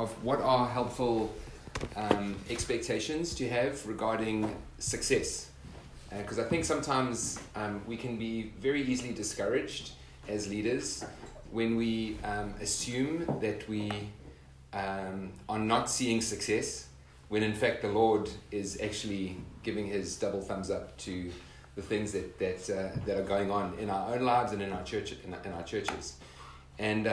of what are helpful expectations to have regarding success. Because I think sometimes we can be very easily discouraged as leaders when we assume that we are not seeing success, when in fact the Lord is actually giving his double thumbs up to the things that are going on in our own lives and in our church, in our churches. And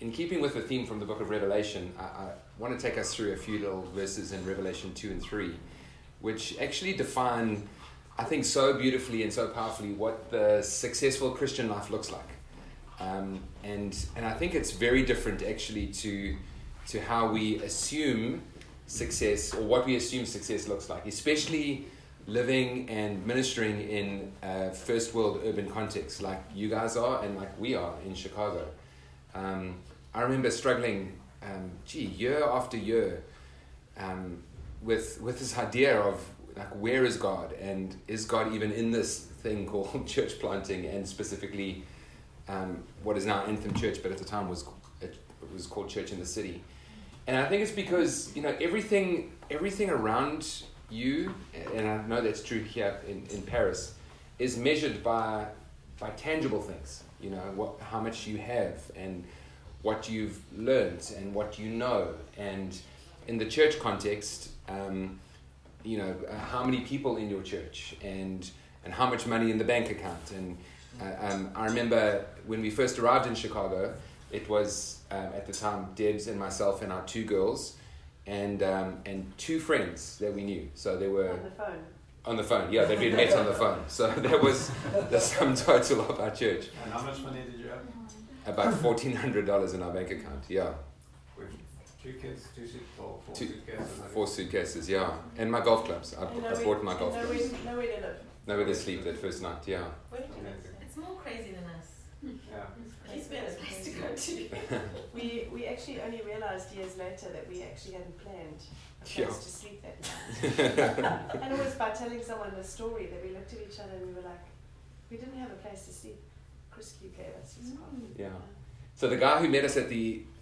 in keeping with the theme from the book of Revelation, I want to take us through a few little verses in Revelation 2 and 3, which actually define, I think, so beautifully and so powerfully what the successful Christian life looks like. And I think it's very different actually to how we assume success, or what we assume success looks like, especially living and ministering in a first world urban context like you guys are and like we are in Chicago. I remember struggling year after year with this idea of, like, where is God, and is God even in this thing called church planting, and specifically what is now Anthem Church, but at the time was called Church in the City. And I think it's because, you know, everything around you, and I know that's true here in Paris, is measured by tangible things. You know, how much you have, and what you've learned, and what you know. And in the church context, you know, how many people in your church, and how much money in the bank account. And I remember when we first arrived in Chicago, it was at the time Debs and myself and our two girls, and two friends that we knew. So they were on the phone. Yeah, they'd been met on the phone. So that was the sum total of our church. And how much money did you have? About $1,400 in our bank account. Yeah. Four suitcases, yeah. And my golf clubs. I bought my golf clubs. Nowhere to sleep that first night, yeah. It's more crazy than us. Yeah. It's been a place to go to. We actually only realized years later that we actually hadn't planned a place to sleep that night. And it was by telling someone the story that we looked at each other and we were like, we didn't have a place to sleep. Chris Q gave us his coffee. Yeah. So the guy who met us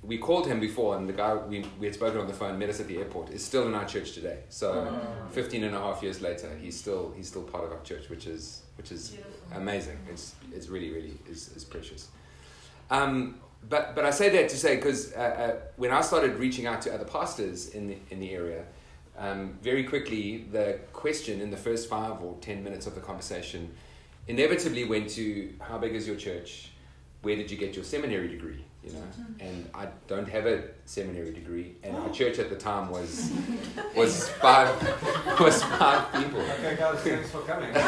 we called him before, and the guy we had spoken on the phone, met us at the airport, is still in our church today. So 15 and a half years later, he's still part of our church, which is amazing. It's really, really is precious. But I say that to say, because when I started reaching out to other pastors in the area, very quickly the question in the first 5 or 10 minutes of the conversation inevitably went to, how big is your church? Where did you get your seminary degree? You know, and I don't have a seminary degree, and our church at the time was five people. Okay, guys, thanks for coming. Did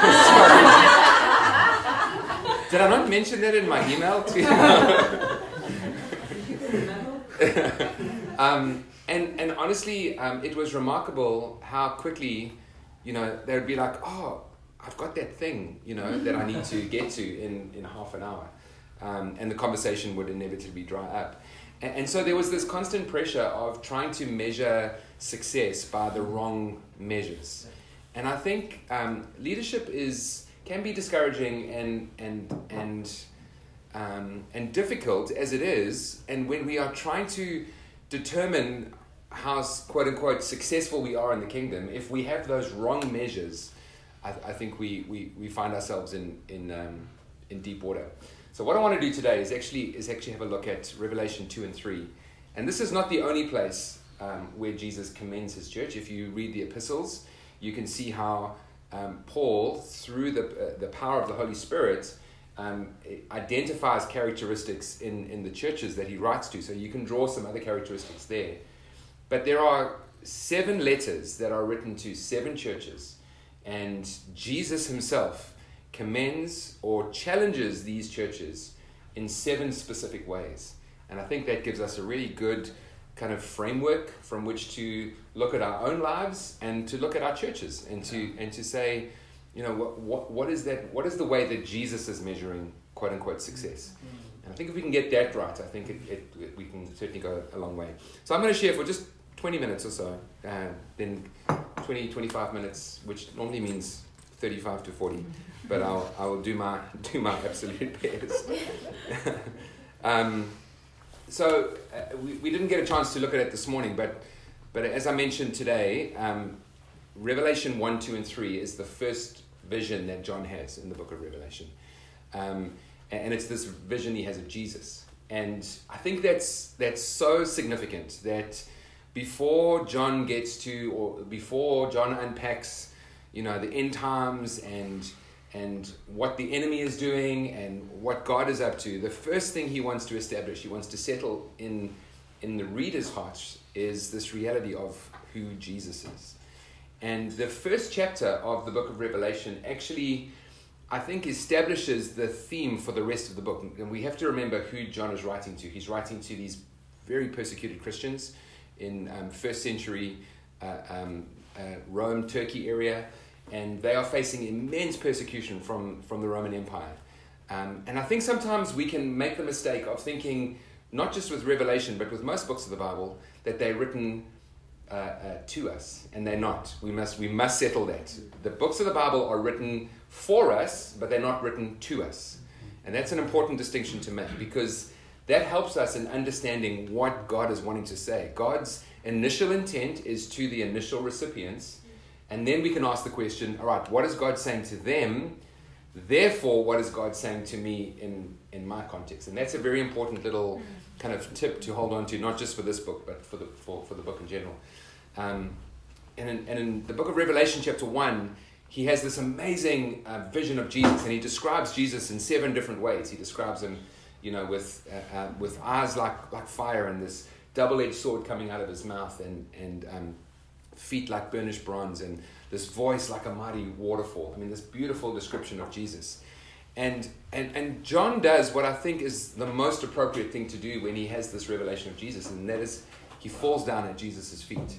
I not mention that in my email to you? And honestly, it was remarkable how quickly, you know, they would be like, oh, I've got that thing, you know, that I need to get to in half an hour. And the conversation would inevitably dry up. And so there was this constant pressure of trying to measure success by the wrong measures. And I think leadership can be discouraging and difficult as it is. And when we are trying to determine how, quote unquote, successful we are in the kingdom, if we have those wrong measures, I think we find ourselves in deep water. So what I want to do today is actually have a look at Revelation 2 and 3. And this is not the only place where Jesus commends his church. If you read the epistles, you can see how Paul, through the power of the Holy Spirit, identifies characteristics in the churches that he writes to. So you can draw some other characteristics there. But there are 7 letters that are written to 7 churches. And Jesus himself commends or challenges these churches in 7 specific ways. And I think that gives us a really good kind of framework from which to look at our own lives and to look at our churches and to say, you know, what is that? What is the way that Jesus is measuring, quote unquote, success? And I think if we can get that right, I think we can certainly go a long way. So I'm going to share for just 20 minutes or so, then 20, 25 minutes, which normally means 35 to 40, but I will do my absolute best. So we didn't get a chance to look at it this morning, but as I mentioned today, Revelation 1, 2, and 3 is the first vision that John has in the book of Revelation. And it's this vision he has of Jesus. And I think that's so significant that before John gets to, or before John unpacks, you know, the end times and what the enemy is doing and what God is up to, the first thing he wants to establish, he wants to settle in the reader's hearts, is this reality of who Jesus is. And the first chapter of the book of Revelation actually, I think, establishes the theme for the rest of the book. And we have to remember who John is writing to. He's writing to these very persecuted Christians in first century Rome, Turkey area. And they are facing immense persecution from the Roman Empire. And I think sometimes we can make the mistake of thinking, not just with Revelation, but with most books of the Bible, that they're written to us, and they're not. We must settle that. The books of the Bible are written for us, but they're not written to us. And that's an important distinction to make, because that helps us in understanding what God is wanting to say. God's initial intent is to the initial recipients, and then we can ask the question, all right, what is God saying to them? Therefore, what is God saying to me in my context? And that's a very important little kind of tip to hold on to, not just for this book, but for the book in general. And in the book of Revelation, chapter 1, he has this amazing vision of Jesus, and he describes Jesus in 7 different ways. He describes him, you know, with eyes like fire, and this double-edged sword coming out of his mouth, and feet like burnished bronze, and this voice like a mighty waterfall. I mean, this beautiful description of Jesus. And John does what I think is the most appropriate thing to do when he has this revelation of Jesus, and that is he falls down at Jesus' feet.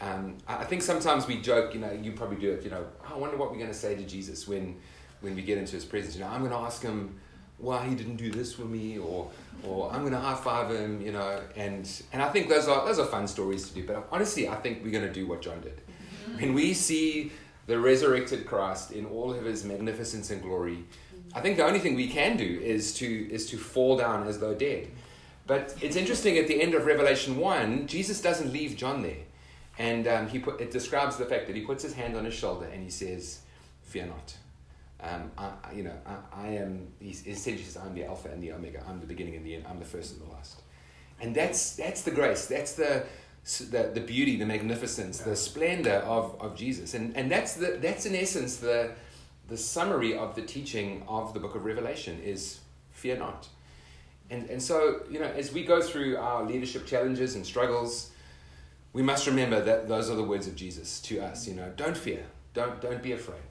I think sometimes we joke, you know, you probably do it, you know, I wonder what we're going to say to Jesus when we get into his presence. You know, I'm going to ask him why he didn't do this for me, or I'm going to high-five him, you know. And I think those are fun stories to do. But honestly, I think we're going to do what John did. When we see the resurrected Christ in all of his magnificence and glory, I think the only thing we can do is to fall down as though dead. But it's interesting, at the end of Revelation 1, Jesus doesn't leave John there. And it describes the fact that he puts his hand on his shoulder and he says, "Fear not." He says, I'm the Alpha and the Omega. I'm the beginning and the end. I'm the first and the last. And that's the grace. That's the beauty, the magnificence, the splendor of Jesus. And that's in essence the summary of the teaching of the book of Revelation is fear not. And so, you know, as we go through our leadership challenges and struggles, we must remember that those are the words of Jesus to us. You know, don't fear. Don't be afraid.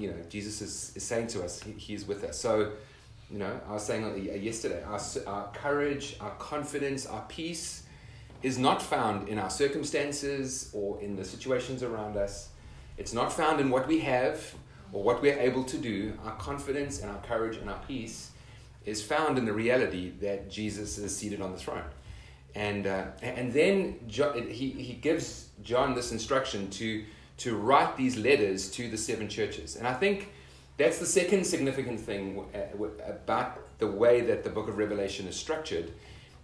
You know, Jesus is saying to us, he is with us. So, you know, I was saying yesterday, our courage, our confidence, our peace is not found in our circumstances or in the situations around us. It's not found in what we have or what we're able to do. Our confidence and our courage and our peace is found in the reality that Jesus is seated on the throne. And then John, he gives John this instruction to write these letters to the 7 churches. And I think that's the second significant thing about the way that the book of Revelation is structured,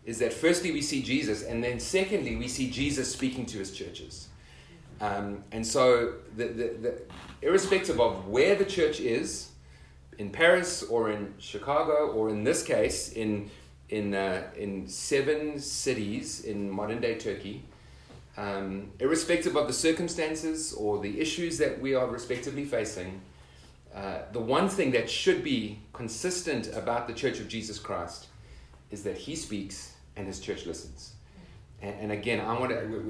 is that firstly we see Jesus, and then secondly we see Jesus speaking to his churches. And so the irrespective of where the church is, in Paris or in Chicago, or in this case in 7 cities in modern day Turkey, irrespective of the circumstances or the issues that we are respectively facing, the one thing that should be consistent about the Church of Jesus Christ is that he speaks and his church listens. And again,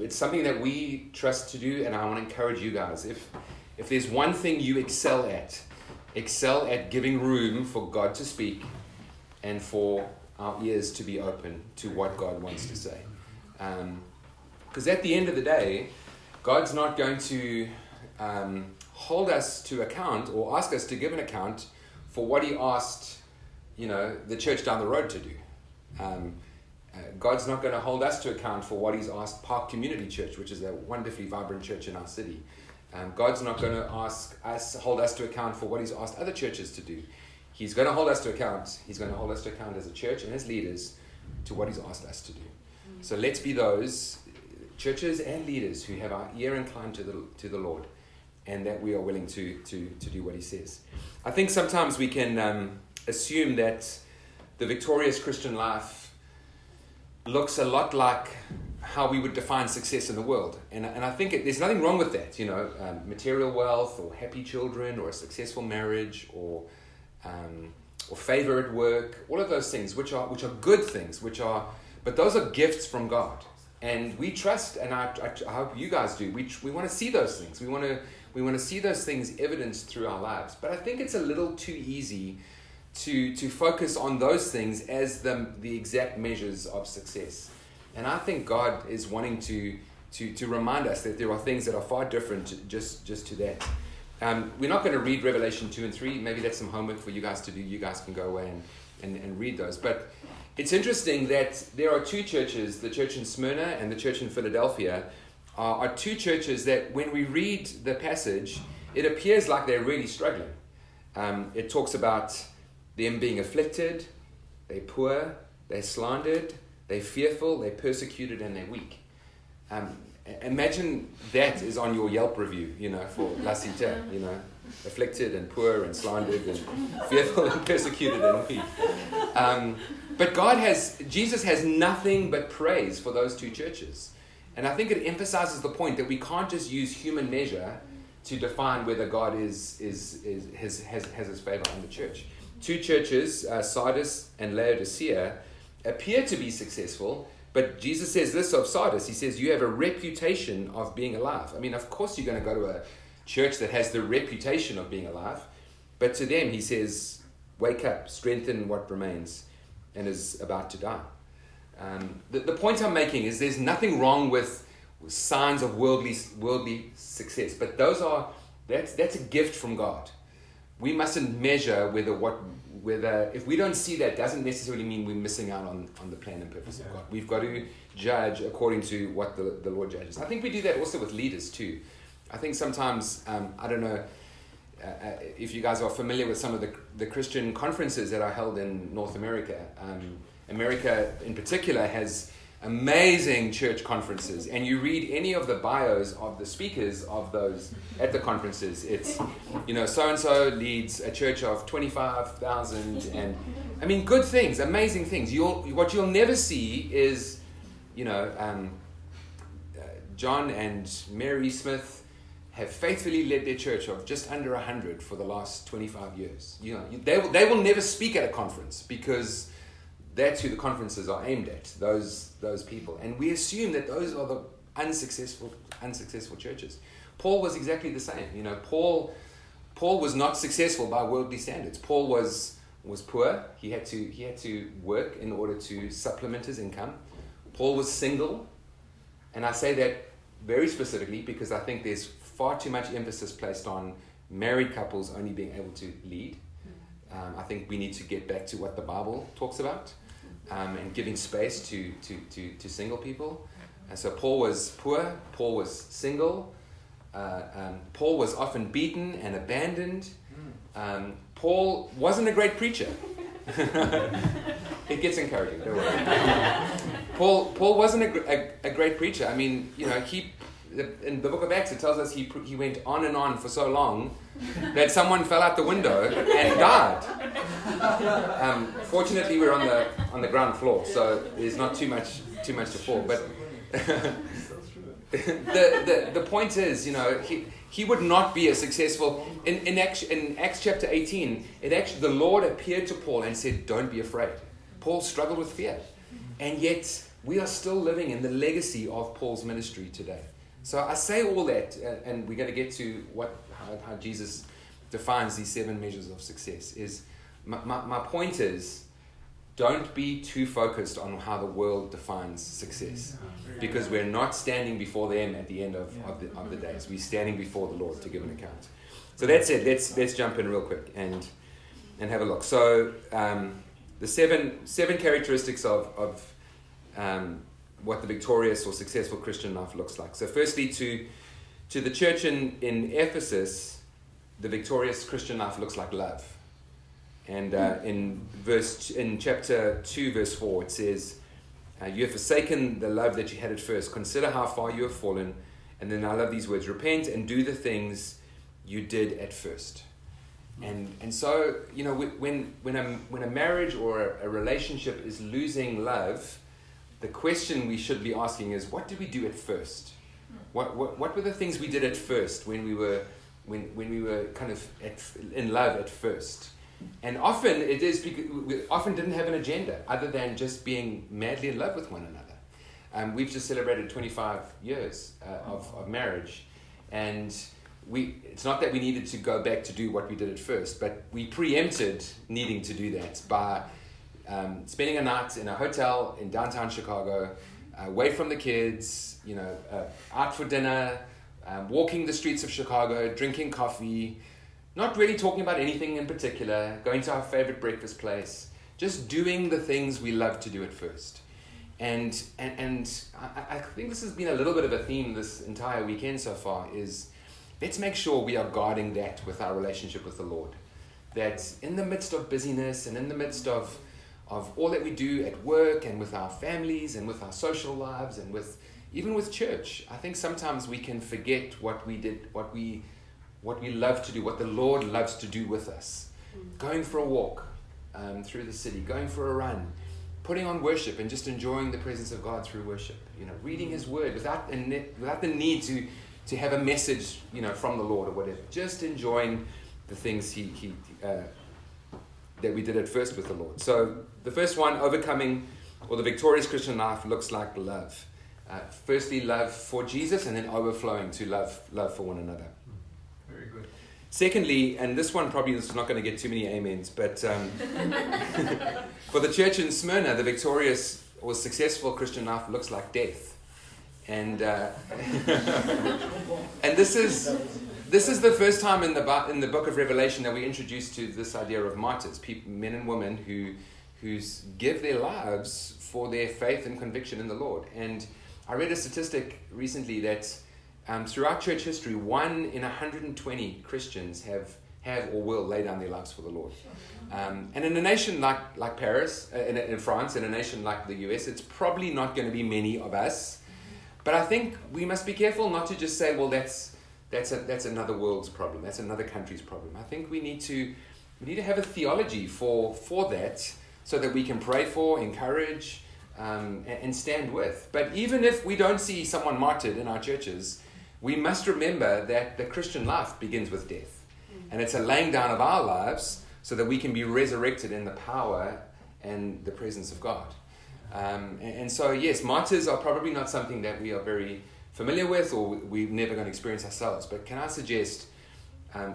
it's something that we trust to do, and I want to encourage you guys. If there's one thing you excel at giving room for God to speak and for our ears to be open to what God wants to say. Because at the end of the day, God's not going to hold us to account or ask us to give an account for what he asked, you know, the church down the road to do. God's not going to hold us to account for what he's asked Park Community Church, which is a wonderfully vibrant church in our city. God's not going to hold us to account for what he's asked other churches to do. He's going to hold us to account. He's going to hold us to account as a church and as leaders to what he's asked us to do. So let's be those churches and leaders who have our ear inclined to the Lord, and that we are willing to do what he says. I think sometimes we can assume that the victorious Christian life looks a lot like how we would define success in the world. And I think there's nothing wrong with that, you know, material wealth or happy children or a successful marriage or favor at work, all of those things, which are good things, but those are gifts from God. And we trust, and I hope you guys do, we want to see those things. We want to see those things evidenced through our lives. But I think it's a little too easy to focus on those things as the exact measures of success. And I think God is wanting to remind us that there are things that are far different just to that. We're not going to read Revelation 2 and 3. Maybe that's some homework for you guys to do. You guys can go away and read those. But it's interesting that there are two churches, the church in Smyrna and the church in Philadelphia, are two churches that when we read the passage, it appears like they're really struggling. It talks about them being afflicted, they're poor, they're slandered, they're fearful, they're persecuted, and they're weak. Imagine that is on your Yelp review, you know, for La Cité, you know, afflicted and poor and slandered and fearful and persecuted and weak. But Jesus has nothing but praise for those two churches. And I think it emphasizes the point that we can't just use human measure to define whether God has his favor on the church. Two churches, Sardis and Laodicea, appear to be successful, but Jesus says this of Sardis. He says, you have a reputation of being alive. I mean, of course you're going to go to a church that has the reputation of being alive, but to them he says, wake up, strengthen what remains and is about to die. The point I'm making is there's nothing wrong with signs of worldly success, but that's a gift from God. We mustn't measure whether if we don't see that, doesn't necessarily mean we're missing out on the plan and purpose of God. We've got to judge according to what the Lord judges. I think we do that also with leaders too. I think sometimes, I don't know if you guys are familiar with some of the Christian conferences that are held in North America. America in particular has amazing church conferences, and you read any of the bios of the speakers of those at the conferences, it's, you know, so-and-so leads a church of 25,000, and I mean, good things, amazing things. What you'll never see is, you know, John and Mary Smith have faithfully led their church of just under 100 for the last 25 years. You know, they will never speak at a conference because that's who the conferences are aimed at, those people. And we assume that those are the unsuccessful churches. Paul was exactly the same. You know, Paul was not successful by worldly standards. Paul was poor. He had to work in order to supplement his income. Paul was single. And I say that very specifically because I think there's far too much emphasis placed on married couples only being able to lead. I think we need to get back to what the Bible talks about, and giving space to single people. And so Paul was poor, Paul was single, Paul was often beaten and abandoned. Paul wasn't a great preacher. It gets encouraging, don't worry. Paul wasn't a great preacher. I mean, you know, in the book of Acts, it tells us he went on and on for so long that someone fell out the window and died. Fortunately, we're on the ground floor, so there's not too much to fall. But the point is, you know, he would not be as successful. In Acts chapter 18, the Lord appeared to Paul and said, "Don't be afraid." Paul struggled with fear, and yet we are still living in the legacy of Paul's ministry today. So I say all that, and we're going to get to how Jesus defines these seven measures of success. Is my point is, don't be too focused on how the world defines success, because we're not standing before them at the end of the days. We're standing before the Lord to give an account. So that's it. Let's jump in real quick and have a look. So the seven characteristics of what the victorious or successful Christian life looks like. So firstly, to the church in Ephesus, the victorious Christian life looks like love. And in chapter 2, verse 4, it says, You have forsaken the love that you had at first. Consider how far you have fallen. And then I love these words. Repent and do the things you did at first. And so, you know, when a marriage or a relationship is losing love, the question we should be asking is, what did we do at first? What were the things we did at first when we were kind of in love at first? And often it is because we often didn't have an agenda other than just being madly in love with one another. We've just celebrated 25 years of marriage, and it's not that we needed to go back to do what we did at first, but we preempted needing to do that by spending a night in a hotel in downtown Chicago, away from the kids, you know, out for dinner, walking the streets of Chicago, drinking coffee, not really talking about anything in particular, going to our favorite breakfast place, just doing the things we love to do at first. And I think this has been a little bit of a theme this entire weekend so far, is let's make sure we are guarding that with our relationship with the Lord. That in the midst of busyness and in the midst of all that we do at work and with our families and with our social lives and with even with church, I think sometimes we can forget what we did, what we love to do, what the Lord loves to do with us. Going for a walk through the city, going for a run, putting on worship and just enjoying the presence of God through worship. You know, reading His Word without the need to have a message, you know, from the Lord or whatever. Just enjoying the things that we did at first with the Lord. So the first one, overcoming, or the victorious Christian life, looks like love. Firstly, love for Jesus, and then overflowing to love for one another. Very good. Secondly, and this one probably is not going to get too many amens, but for the church in Smyrna, the victorious or successful Christian life looks like death. And this is the first time in the book of Revelation that we're introduced to this idea of martyrs, people, men and women who give their lives for their faith and conviction in the Lord. And I read a statistic recently that throughout church history, 1 in 120 Christians have or will lay down their lives for the Lord. And in a nation like Paris, in France, in a nation like the US, it's probably not going to be many of us. But I think we must be careful not to just say, well, that's another world's problem. That's another country's problem. I think we need to have a theology for that, so that we can pray for, encourage, and stand with. But even if we don't see someone martyred in our churches, we must remember that the Christian life begins with death. And it's a laying down of our lives so that we can be resurrected in the power and the presence of God. And so, yes, martyrs are probably not something that we are very familiar with or we're never going to experience ourselves. But can I suggest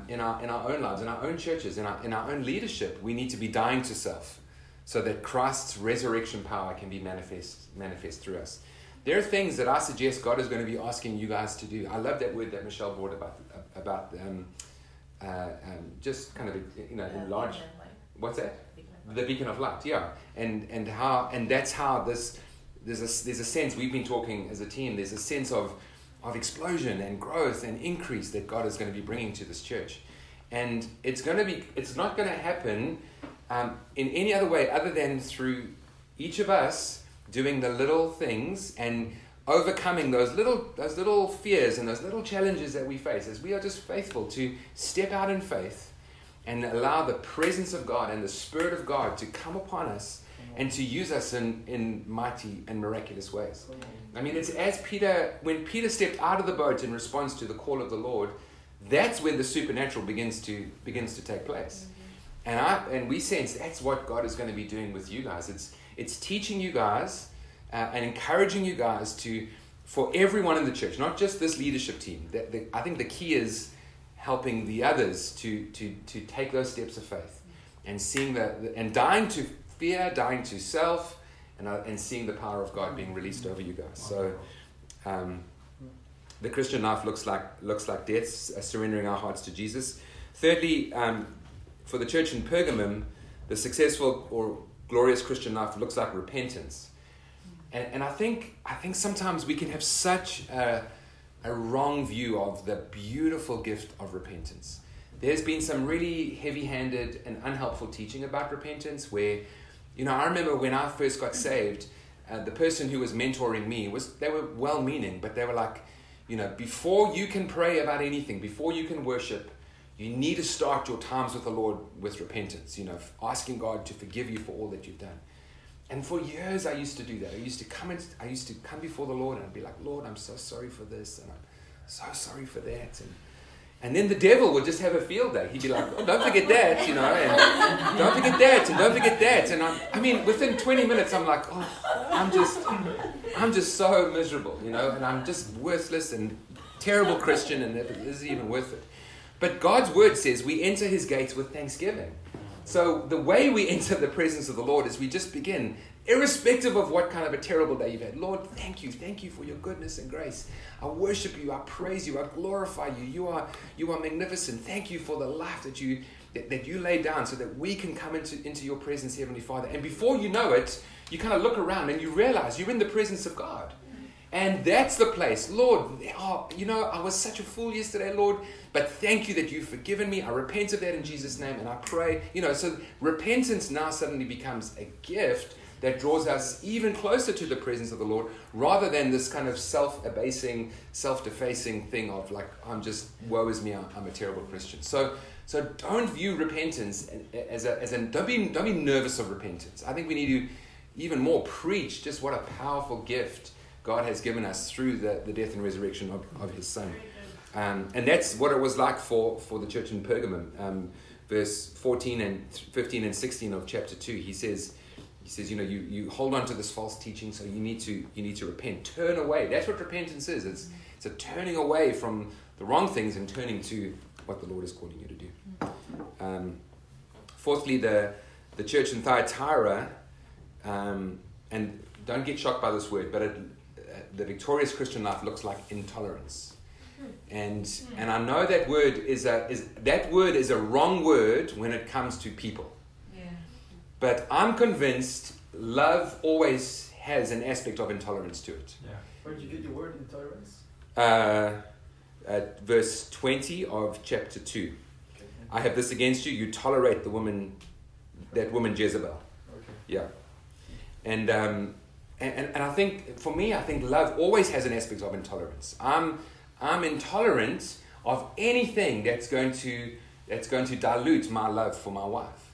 in our own lives, in our own churches, in our own leadership, we need to be dying to self so that Christ's resurrection power can be manifest through us. There are things that I suggest God is going to be asking you guys to do. I love that word that Michelle brought about just kind of, you know, enlarge. What's that? The beacon of light, yeah, and that's how this there's a sense we've been talking as a team. There's a sense of explosion and growth and increase that God is going to be bringing to this church, and it's not going to happen in any other way other than through each of us doing the little things and overcoming those little fears and those little challenges that we face as we are just faithful to step out in faith. And allow the presence of God and the Spirit of God to come upon us and to use us in mighty and miraculous ways. I mean, it's as when Peter stepped out of the boat in response to the call of the Lord, that's when the supernatural begins to take place. And we sense that's what God is going to be doing with you guys. It's teaching you guys and encouraging you guys for everyone in the church, not just this leadership team. I think the key is helping the others to take those steps of faith and seeing and dying to fear, dying to self, and seeing the power of God being released over you guys. So the Christian life looks like death, surrendering our hearts to Jesus. Thirdly, for the church in Pergamum, the successful or glorious Christian life looks like repentance. And I think sometimes we can have such a wrong view of the beautiful gift of repentance. There's been some really heavy-handed and unhelpful teaching about repentance where, you know, I remember when I first got saved, the person who was mentoring me was, they were well-meaning, but they were like, you know, before you can pray about anything, before you can worship, you need to start your times with the Lord with repentance, you know, asking God to forgive you for all that you've done. And for years I used to do that. I used to come before the Lord and I'd be like, Lord, I'm so sorry for this and I'm so sorry for that. And then the devil would just have a field day. He'd be like, oh, don't forget that, you know, and don't forget that, and don't forget that. And I mean, within 20 minutes, I'm like, oh, I'm just so miserable, you know, and I'm just worthless and terrible Christian, and this isn't even worth it. But God's word says we enter his gates with thanksgiving. So the way we enter the presence of the Lord is we just begin, irrespective of what kind of a terrible day you've had. Lord, thank you for your goodness and grace. I worship you, I praise you, I glorify you. You are magnificent. Thank you for the life that you laid down so that we can come into your presence, Heavenly Father. And before you know it, you kind of look around and you realize you're in the presence of God. And that's the place. Lord, you know, I was such a fool yesterday, Lord, but thank you that you've forgiven me. I repent of that in Jesus' name, and I pray. You know, so repentance now suddenly becomes a gift that draws us even closer to the presence of the Lord, rather than this kind of self-abasing, self-defacing thing of like, I'm just, woe is me, I'm a terrible Christian. So don't view repentance as a don't be nervous of repentance. I think we need to even more preach just what a powerful gift God has given us through the death and resurrection of his son. And that's what it was like for the church in Pergamum. Verse 14 and 15 and 16 of chapter 2, he says, you know, you hold on to this false teaching, so you need to repent. Turn away. That's what repentance is. It's a turning away from the wrong things and turning to what the Lord is calling you to do. Fourthly, the church in Thyatira, and don't get shocked by this word, but the victorious Christian life looks like intolerance, and I know that word is a wrong word when it comes to people. Yeah. But I'm convinced love always has an aspect of intolerance to it. Yeah. Where did you get the word intolerance? At verse 20 of chapter 2. Okay. I have this against you: you tolerate that woman Jezebel. Okay. Yeah, And I think, for me, love always has an aspect of intolerance. I'm intolerant of anything that's going to dilute my love for my wife.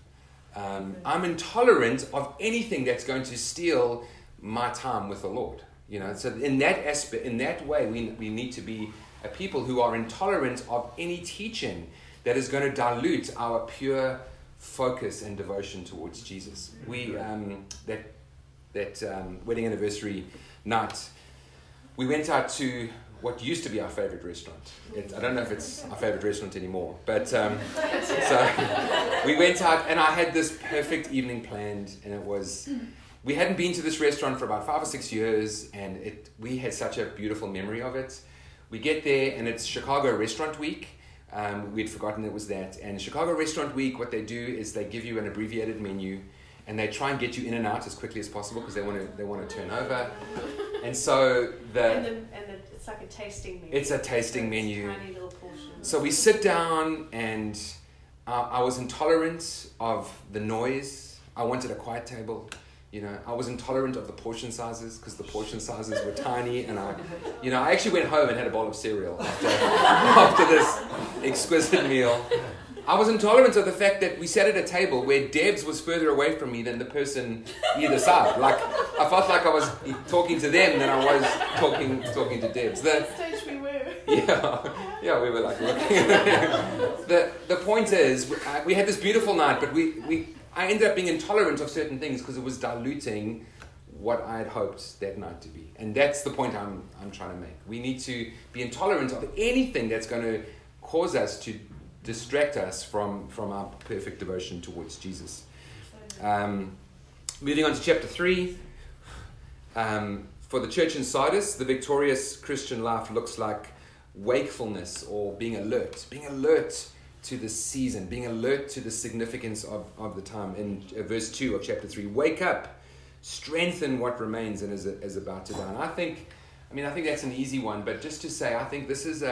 I'm intolerant of anything that's going to steal my time with the Lord. You know, so in that aspect, in that way, we need to be a people who are intolerant of any teaching that is going to dilute our pure focus and devotion towards Jesus. That wedding anniversary night, we went out to what used to be our favorite restaurant. I don't know if it's our favorite restaurant anymore, but so we went out and I had this perfect evening planned, and we hadn't been to this restaurant for about 5 or 6 years, and we had such a beautiful memory of it. We get there and it's Chicago Restaurant Week. We'd forgotten it was that. And Chicago Restaurant Week, what they do is they give you an abbreviated menu, and they try and get you in and out as quickly as possible because they want to turn over. And so it's like a tasting menu. It's a tasting menu. Tiny little portions. So we sit down, and I was intolerant of the noise. I wanted a quiet table. You know, I was intolerant of the portion sizes because the portion sizes were tiny, and I actually went home and had a bowl of cereal after this exquisite meal. I was intolerant of the fact that we sat at a table where Debs was further away from me than the person either side. Like, I felt like I was talking to them than I was talking to Debs. At that stage we were. Yeah, we were like looking. The point is, we had this beautiful night, but I ended up being intolerant of certain things because it was diluting what I had hoped that night to be. And that's the point I'm trying to make. We need to be intolerant of anything that's going to cause us to distract us from our perfect devotion towards Jesus. Moving on to chapter 3. For the church in Sardis, the victorious Christian life looks like wakefulness or being alert to the season, being alert to the significance of the time. In verse 2 of chapter 3, wake up, strengthen what remains and is about to die. And I think that's an easy one, but just to say, I think this is...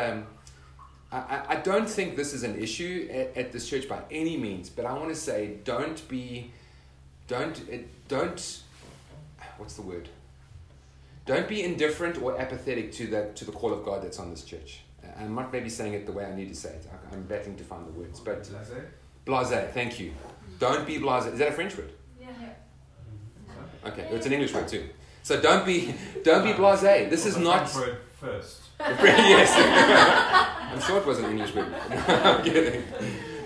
I don't think this is an issue at this church by any means, but I want to say, don't be, don't, what's the word? Don't be indifferent or apathetic to the call of God that's on this church. I'm not maybe saying it the way I need to say it. I'm battling to find the words. But blasé, thank you. Don't be blasé. Is that a French word? Yeah. Okay, it's an English word too. So don't be blasé. This is not French word first. Yes. I'm sure it was an English word. I'm kidding.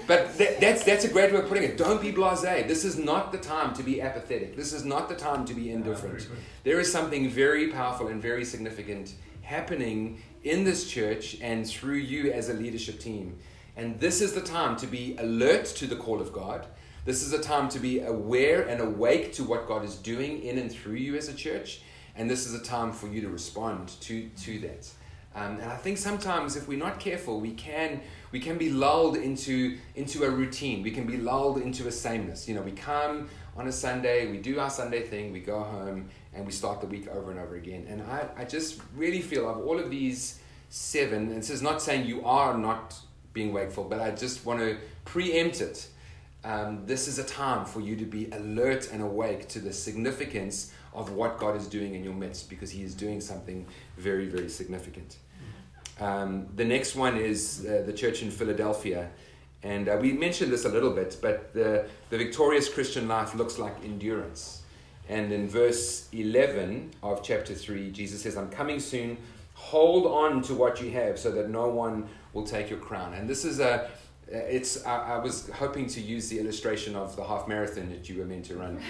But that's a great way of putting it. Don't be blasé. This is not the time to be apathetic. This is not the time to be indifferent. There is something very powerful and very significant happening in this church and through you as a leadership team. And this is the time to be alert to the call of God. This is a time to be aware and awake to what God is doing in and through you as a church. And this is a time for you to respond to that. And I think sometimes if we're not careful, we can be lulled into a routine. We can be lulled into a sameness. You know, we come on a Sunday, we do our Sunday thing, we go home, and we start the week over and over again. And I just really feel of all of these seven, and this is not saying you are not being wakeful, but I just want to preempt it. This is a time for you to be alert and awake to the significance of what God is doing in your midst, because he is doing something very, very significant. The next one is the church in Philadelphia. And we mentioned this a little bit, but the victorious Christian life looks like endurance. And in verse 11 of chapter 3, Jesus says, "I'm coming soon. Hold on to what you have so that no one will take your crown." And this is I was hoping to use the illustration of the half marathon that you were meant to run,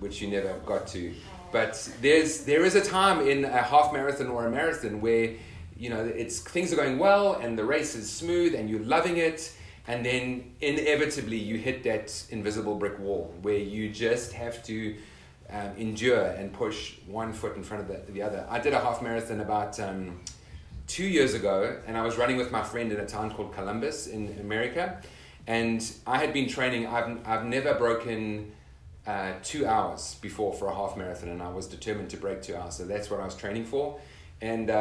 which you never got to. But there is a time in a half marathon or a marathon where, you know, it's things are going well and the race is smooth and you're loving it, and then inevitably you hit that invisible brick wall where you just have to endure and push one foot in front of the other. I did a half marathon about 2 years ago, and I was running with my friend in a town called Columbus in America, and I had been training. I've never broken 2 hours before for a half marathon, and I was determined to break 2 hours, so that's what I was training for. And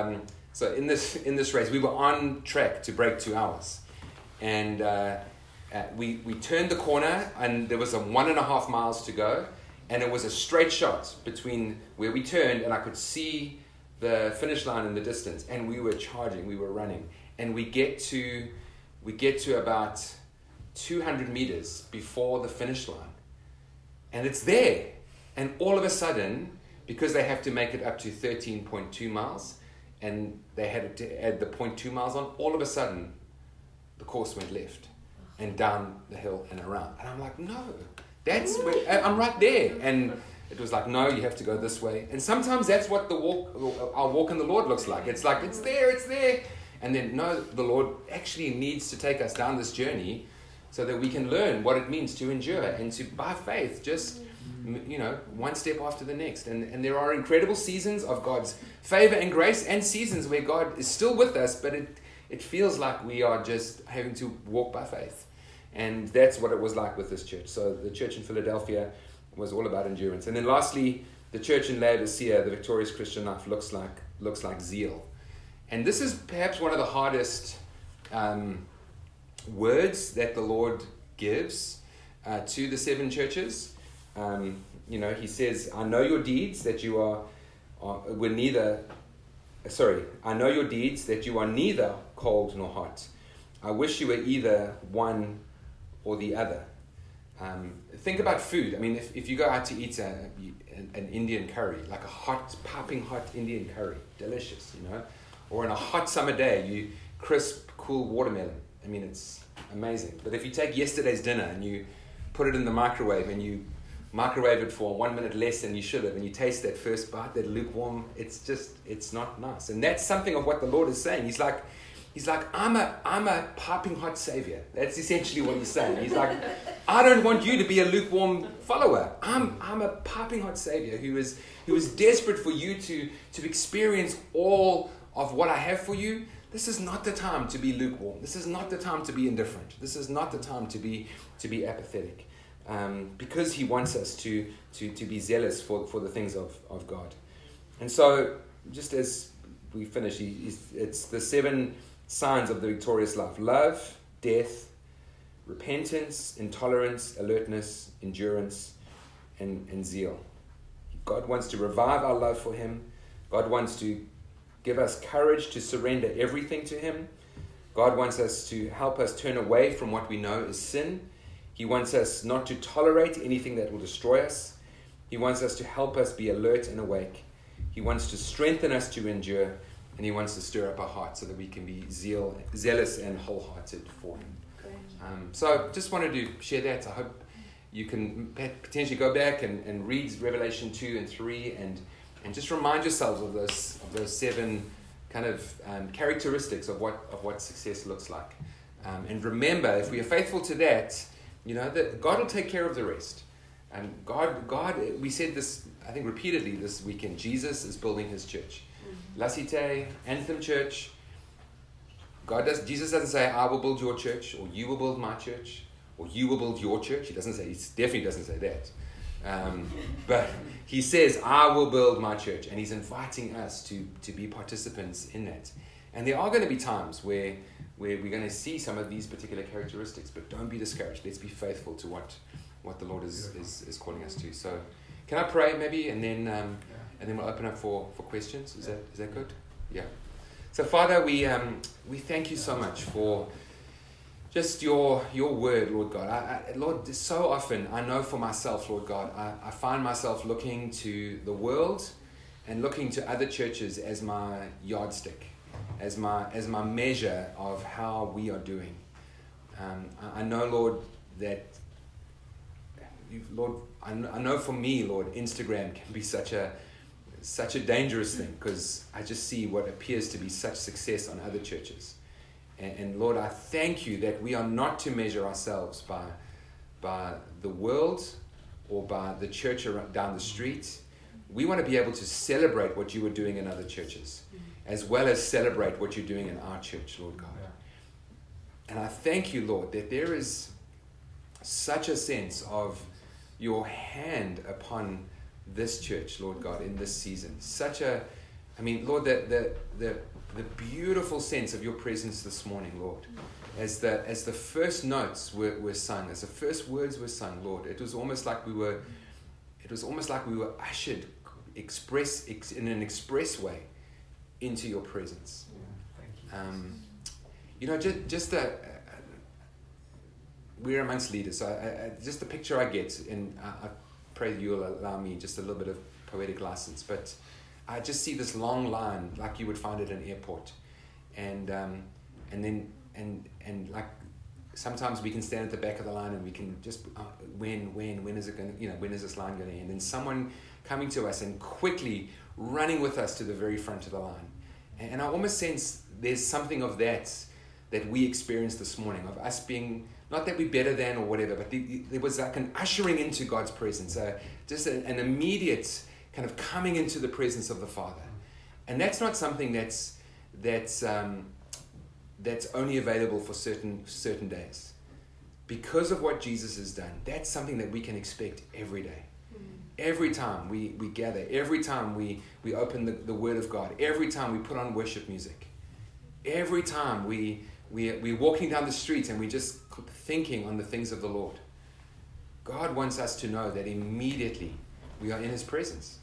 so in this race, we were on track to break 2 hours, and we turned the corner, and there was 1.5 miles to go, and it was a straight shot between where we turned, and I could see the finish line in the distance, and we were charging, we were running, and we get to about 200 meters before the finish line, and it's there, and all of a sudden, because they have to make it up to 13.2 miles, and they had to add the 0.2 miles on, all of a sudden, the course went left, and down the hill and around, and I'm like, no, that's where, I'm right there, and it was like, no, you have to go this way. And sometimes that's what our walk in the Lord looks like. It's like, it's there. And then, no, the Lord actually needs to take us down this journey so that we can learn what it means to endure and to, by faith, just, you know, one step after the next. And there are incredible seasons of God's favor and grace, and seasons where God is still with us, but it feels like we are just having to walk by faith. And that's what it was like with this church. So the church in Philadelphia was all about endurance. And then lastly, the church in Laodicea, the victorious Christian life looks like zeal. And this is perhaps one of the hardest words that the Lord gives to the seven churches. You know, he says, "I know your deeds, that you are neither cold nor hot. I wish you were either one or the other." Think about food. I mean, if you go out to eat an Indian curry, like a hot, piping hot Indian curry, delicious, you know, or on a hot summer day, you crisp, cool watermelon. I mean, it's amazing. But if you take yesterday's dinner and you put it in the microwave and you microwave it for 1 minute less than you should have, and you taste that first bite, that lukewarm, it's not nice. And that's something of what the Lord is saying. He's like, I'm a piping hot savior. That's essentially what he's saying. He's like, I don't want you to be a lukewarm follower. I'm a piping hot savior who is desperate for you to experience all of what I have for you. This is not the time to be lukewarm. This is not the time to be indifferent. This is not the time to be apathetic. Because he wants us to be zealous for the things of God. And so, just as we finish, it's the seven signs of the victorious life: love, death, repentance, intolerance, alertness, endurance, and zeal. God wants to revive our love for him, God wants to give us courage to surrender everything to Him. God wants us to help us turn away from what we know is sin. He wants us not to tolerate anything that will destroy us. He wants us to help us be alert and awake. He wants to strengthen us to endure, and He wants to stir up our hearts so that we can be zealous and wholehearted for Him. So just wanted to share that. I hope you can potentially go back and read Revelation 2 and 3 and just remind yourselves of those seven kind of characteristics of what success looks like. And remember, if we are faithful to that, you know, that God will take care of the rest. And God, we said this, I think, repeatedly this weekend. Jesus is building His church. La Cité, Anthem Church. Jesus doesn't say, I will build your church, or you will build my church, or you will build your church. He doesn't say, he definitely doesn't say that. But He says, I will build my church. And He's inviting us to be participants in that. And there are going to be times where we're going to see some of these particular characteristics. But don't be discouraged. Let's be faithful to what the Lord is calling us to. So can I pray maybe? And then we'll open up for questions. Is that good? Yeah. So Father, we thank you so much for just your word, Lord God. Lord, so often I know for myself, Lord God, I find myself looking to the world and looking to other churches as my yardstick, as my measure of how we are doing. I know, Lord, that I know for me, Lord, Instagram can be such a dangerous thing, because I just see what appears to be such success on other churches. And Lord, I thank you that we are not to measure ourselves by the world or by the church down the street. We want to be able to celebrate what you are doing in other churches, as well as celebrate what you're doing in our church, Lord God. And I thank you, Lord, that there is such a sense of your hand upon this church, Lord God, in this season. Lord, the beautiful sense of your presence this morning, Lord, as the first notes were sung, as the first words were sung, Lord, it was almost like we were ushered in an express way into your presence. Thank you. We're amongst leaders, so just the picture I get, and I pray that you'll allow me just a little bit of poetic license, but I just see this long line like you would find at an airport, and then like sometimes we can stand at the back of the line and we can just when is this line going to end? And someone coming to us and quickly running with us to the very front of the line, and I almost sense there's something of that we experienced this morning, of us being, not that we're better than or whatever, but there was like an ushering into God's presence, an immediate kind of coming into the presence of the Father. And that's not something that's only available for certain days. Because of what Jesus has done, that's something that we can expect every day. Every time we gather, every time we open the Word of God, every time we put on worship music, every time we're walking down the street and we're just thinking on the things of the Lord. God wants us to know that immediately we are in His presence,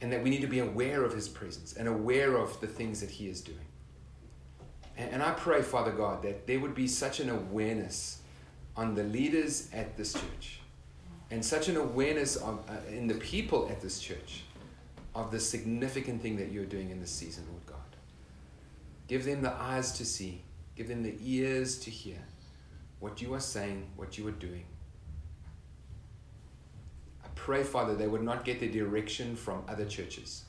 and that we need to be aware of His presence and aware of the things that He is doing. And I pray, Father God, that there would be such an awareness on the leaders at this church, and such an awareness in the people at this church of the significant thing that you're doing in this season, Lord God. Give them the eyes to see. Give them the ears to hear what you are saying, what you are doing. I pray, Father, they would not get their direction from other churches.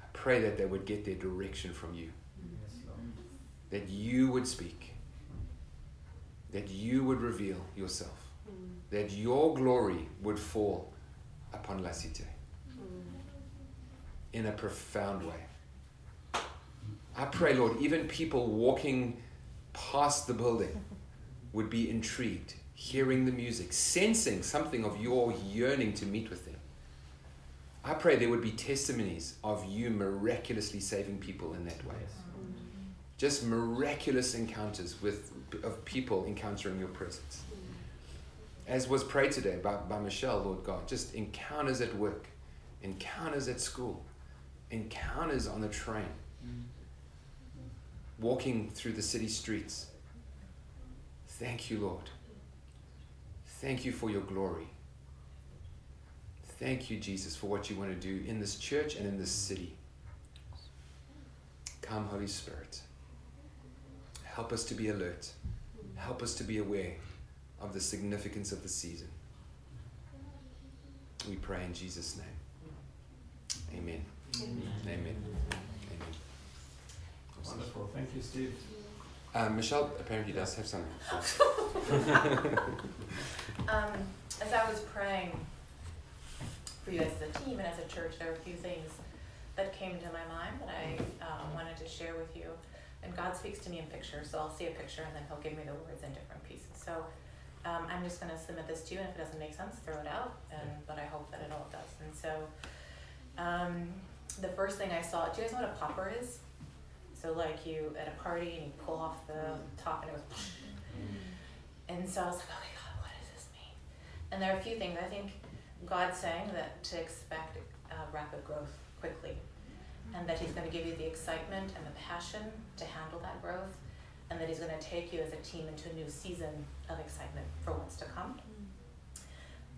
I pray that they would get their direction from you. Yes, Lord. That you would speak. That you would reveal yourself. That your glory would fall upon La Cité in a profound way. I pray, Lord, even people walking past the building would be intrigued, hearing the music, sensing something of your yearning to meet with them. I pray there would be testimonies of you miraculously saving people in that way. Just miraculous encounters of people encountering your presence. As was prayed today by Michelle, Lord God, just encounters at work, encounters at school, encounters on the train, walking through the city streets. Thank you, Lord. Thank you for your glory. Thank you, Jesus, for what you want to do in this church and in this city. Come, Holy Spirit. Help us to be alert. Help us to be aware of the significance of the season. We pray in Jesus' name. Amen. Amen. Amen. Amen. Amen. Wonderful. Thank you, Steve. Michelle apparently does have something. As I was praying for you as a team and as a church, there were a few things that came to my mind that I wanted to share with you. And God speaks to me in pictures, so I'll see a picture and then he'll give me the words in different pieces. So I'm just going to submit this to you, and if it doesn't make sense, throw it out, but I hope that it all does. And so the first thing I saw, do you guys know what a popper is? So like you at a party and you pull off the top and it was, and so I was like, okay, God, what does this mean? And there are a few things. I think God's saying that to expect rapid growth quickly, and that he's going to give you the excitement and the passion to handle that growth, and that he's going to take you as a team into a new season of excitement for what's to come.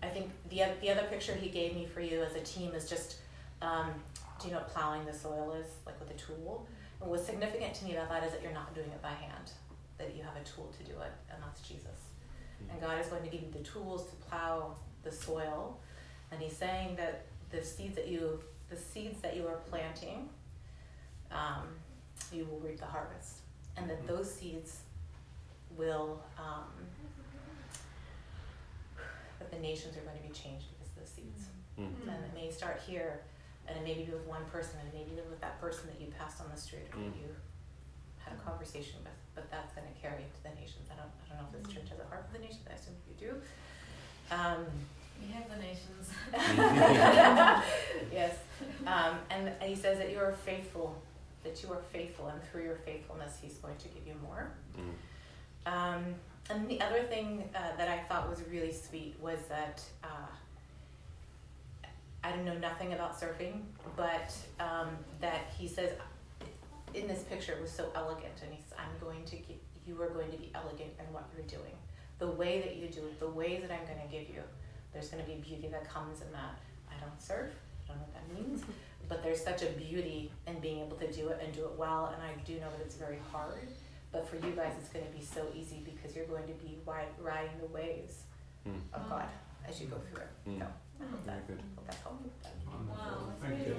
I think the other picture he gave me for you as a team is just, do you know what plowing the soil is, like with a tool? And what's significant to me about that is that you're not doing it by hand, that you have a tool to do it, and that's Jesus. And God is going to give you the tools to plow the soil, and he's saying that the seeds that you are planting, you will reap the harvest, and that those seeds will, that the nations are going to be changed because of those seeds. And it may start here, and it may be with one person, and it may be with that person that you passed on the street or you had a conversation with, but that's going to carry into the nations. I don't know if this church has a heart for the nations, I assume you do. We have the nations. Yes. And he says that you are faithful, and through your faithfulness he's going to give you more. And the other thing that I thought was really sweet was that I know nothing about surfing, but that he says in this picture it was so elegant, and he says, you are going to be elegant in what you're doing. The way that you do it, the ways that I'm going to give you, there's going to be beauty that comes in that. I don't surf, I don't know what that means, but there's such a beauty in being able to do it and do it well, and I do know that it's very hard, but for you guys it's going to be so easy because you're going to be riding the waves of God as you go through it. So I hope that helps. Wow, thank you.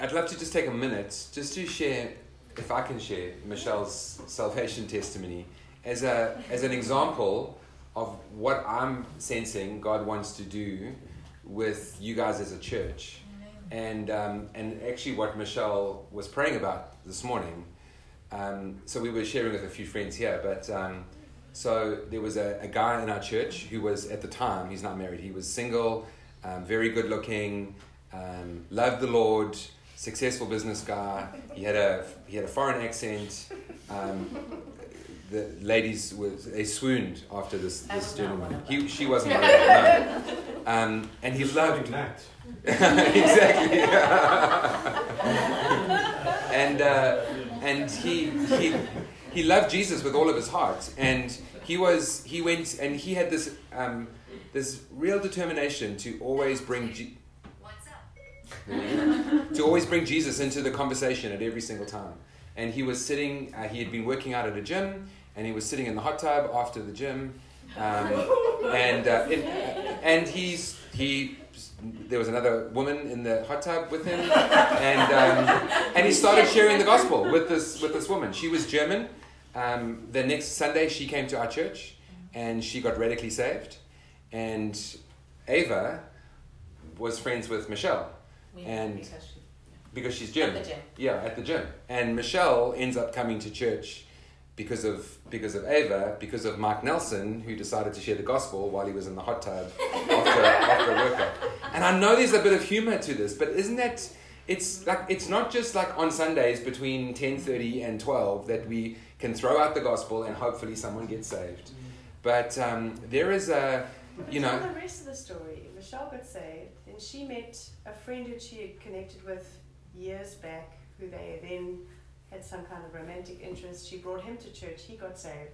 I'd love to just take a minute just to share, if I can share, Michelle's salvation testimony as an example of what I'm sensing God wants to do with you guys as a church. And actually what Michelle was praying about this morning. So we were sharing with a few friends here, but so there was a guy in our church who was, at the time, he's not married, he was single, very good looking, loved the Lord, successful business guy. He had a foreign accent. The ladies they swooned after this gentleman. She wasn't one of them. No. And he loved that. Exactly. And he loved Jesus with all of his heart. And he went and he had this this real determination to always bring. To always bring Jesus into the conversation at every single time. And he was sitting, he had been working out at a gym, and he was sitting in the hot tub after the gym. There was another woman in the hot tub with him, and he started sharing the gospel with this woman. She was German. The next Sunday she came to our church, and she got radically saved. And Ava was friends with Michelle. And because she's Jim. At the gym. And Michelle ends up coming to church because of Ava, because of Mike Nelson, who decided to share the gospel while he was in the hot tub after a workout. And I know there's a bit of humor to this, but isn't that, it's like, it's not just like on Sundays between 10:30 and 12 that we can throw out the gospel and hopefully someone gets saved. But there is a, you know, tell the rest of the story. Michelle got saved, then she met a friend who she had connected with years back, who they then had some kind of romantic interest. She brought him to church, he got saved.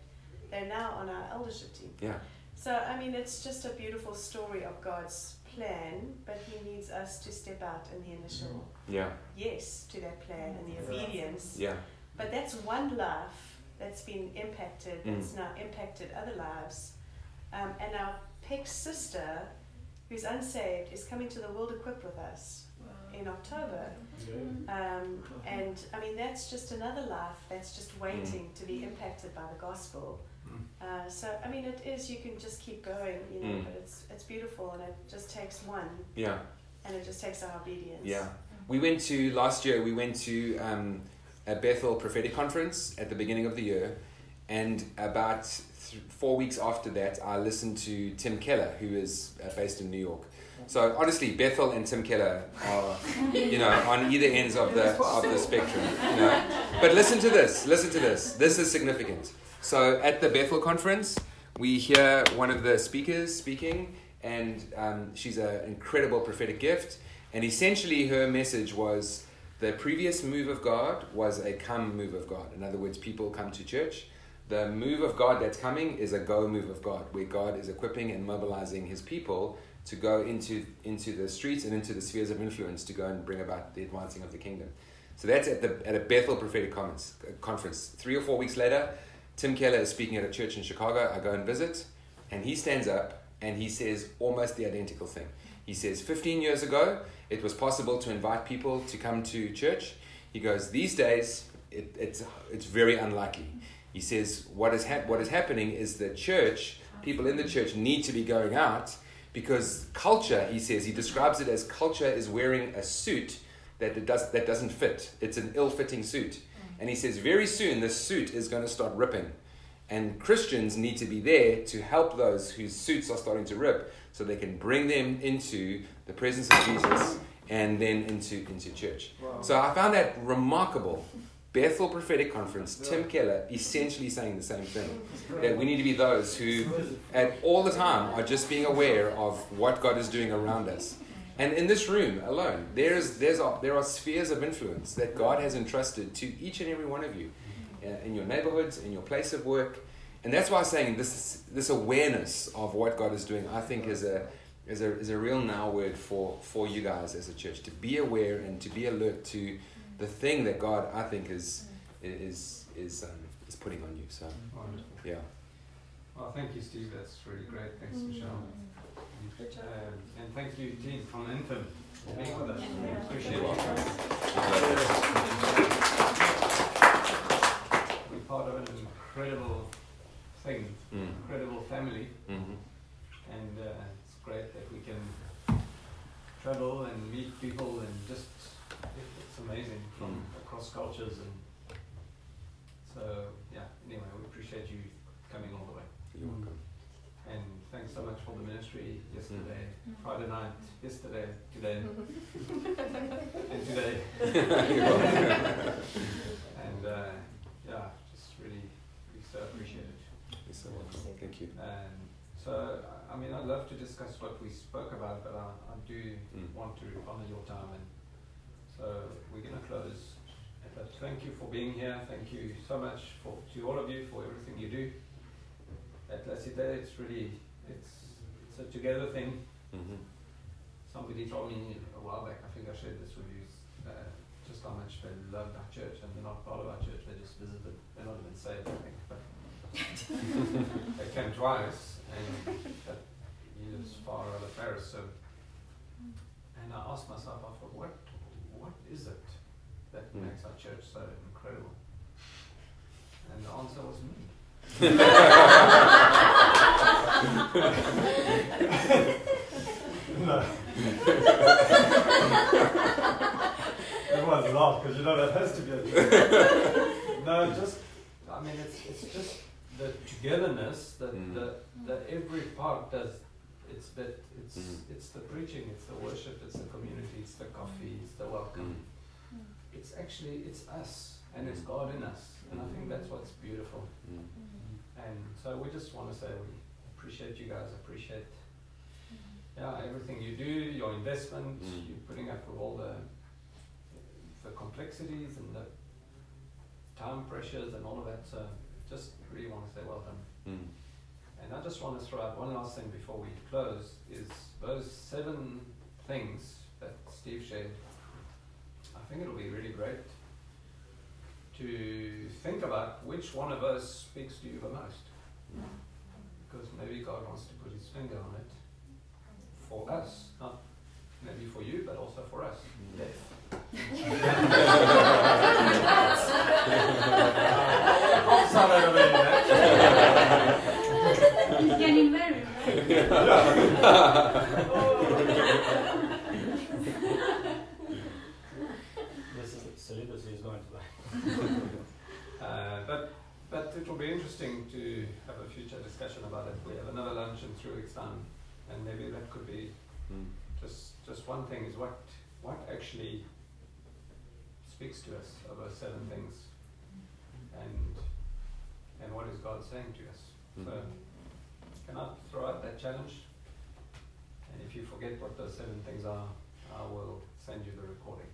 They're now on our eldership team. Yeah. So, I mean, it's just a beautiful story of God's plan, but He needs us to step out in the initial yes to that plan and the obedience. Yeah. But that's one life that's been impacted, that's now impacted other lives. And our PEC sister, who's unsaved, is coming to the World Equipped with us in October. And I mean, that's just another life that's just waiting to be impacted by the gospel. So I mean, it is, you can just keep going, you know, but it's beautiful, and it just takes one. Yeah. And it just takes our obedience. Yeah. We went to, last year, we went to a Bethel prophetic conference at the beginning of the year, and about 4 weeks after that, I listened to Tim Keller, who is based in New York. So honestly, Bethel and Tim Keller are, you know, on either ends of the spectrum. You know? But listen to this. Listen to this. This is significant. So at the Bethel conference, we hear one of the speakers speaking, and she's an incredible prophetic gift. And essentially, her message was the previous move of God was a come move of God. In other words, people come to church. The move of God that's coming is a go move of God, where God is equipping and mobilizing His people to go into the streets and into the spheres of influence to go and bring about the advancing of the kingdom. So that's at a Bethel prophetic conference. 3 or 4 weeks later, Tim Keller is speaking at a church in Chicago. I go and visit, and he stands up and he says almost the identical thing. He says, 15 years ago, it was possible to invite people to come to church. He goes, these days, it's very unlikely. He says, what is happening is the church, people in the church need to be going out, because culture, he says, he describes it as culture is wearing a suit that doesn't fit. It's an ill-fitting suit. And he says, very soon this suit is going to start ripping. And Christians need to be there to help those whose suits are starting to rip, so they can bring them into the presence of Jesus and then into church. Wow. So I found that remarkable. Bethel Prophetic Conference, Tim Keller essentially saying the same thing, that we need to be those who at all the time are just being aware of what God is doing around us. And in this room alone, there are spheres of influence that God has entrusted to each and every one of you, in your neighborhoods, in your place of work. And that's why I'm saying this awareness of what God is doing, I think, is a real now word for you guys as a church, to be aware and to be alert to the thing that God, I think, is putting on you. So, wonderful. Yeah. Well, thank you, Steve. That's really great. Thanks, Michelle. And thank you, Dean, from Anthem, for being with us. Appreciate it. We're part of an incredible thing, incredible family, and it's great that we can travel and meet people and just. It's amazing from across cultures, and so anyway, we appreciate you coming all the way. You're welcome. And thanks so much for the ministry yesterday, Friday night, yesterday, today, and today. And just really, we so appreciate it. You're so welcome. Thank you. And so, I mean, I'd love to discuss what we spoke about, but I do want to honor your time, and so we're going to close. But thank you for being here. Thank you so much to all of you for everything you do. At La Cité, it's really it's a together thing. Somebody told me a while back, I think I shared this with you, just how much they loved our church, and they're not part of our church. They just visited. They're not even saved, I think. But they came twice, and he lives far out of Paris. So, and I asked myself, I thought, what is it that makes our church so incredible? And the answer was me. No. Everyone's laughed because you know that has to be a joke. No, just, I mean, it's just the togetherness that that every part does. It's that it's the preaching, it's the worship, it's the community, it's the coffee, it's the welcome. It's actually it's us, and it's God in us, and I think that's what's beautiful. And so we just want to say we appreciate you guys, appreciate Yeah, everything you do, your investment, you're putting up with all the complexities and the time pressures and all of that. So just really want to say well done. And I just want to throw out one last thing before we close, is those 7 things that Steve shared. I think it'll be really great to think about which one of us speaks to you the most. Because maybe God wants to put his finger on it for us, not maybe for you, but also for us. He's getting married, right? This is celibacy is going to but it will be interesting to have a future discussion about it. We have another lunch in 3 weeks' time, and maybe that could be just one thing is what actually speaks to us about 7 things, and what is God saying to us. So can I throw out that challenge? And if you forget what those 7 things are, I will send you the recording.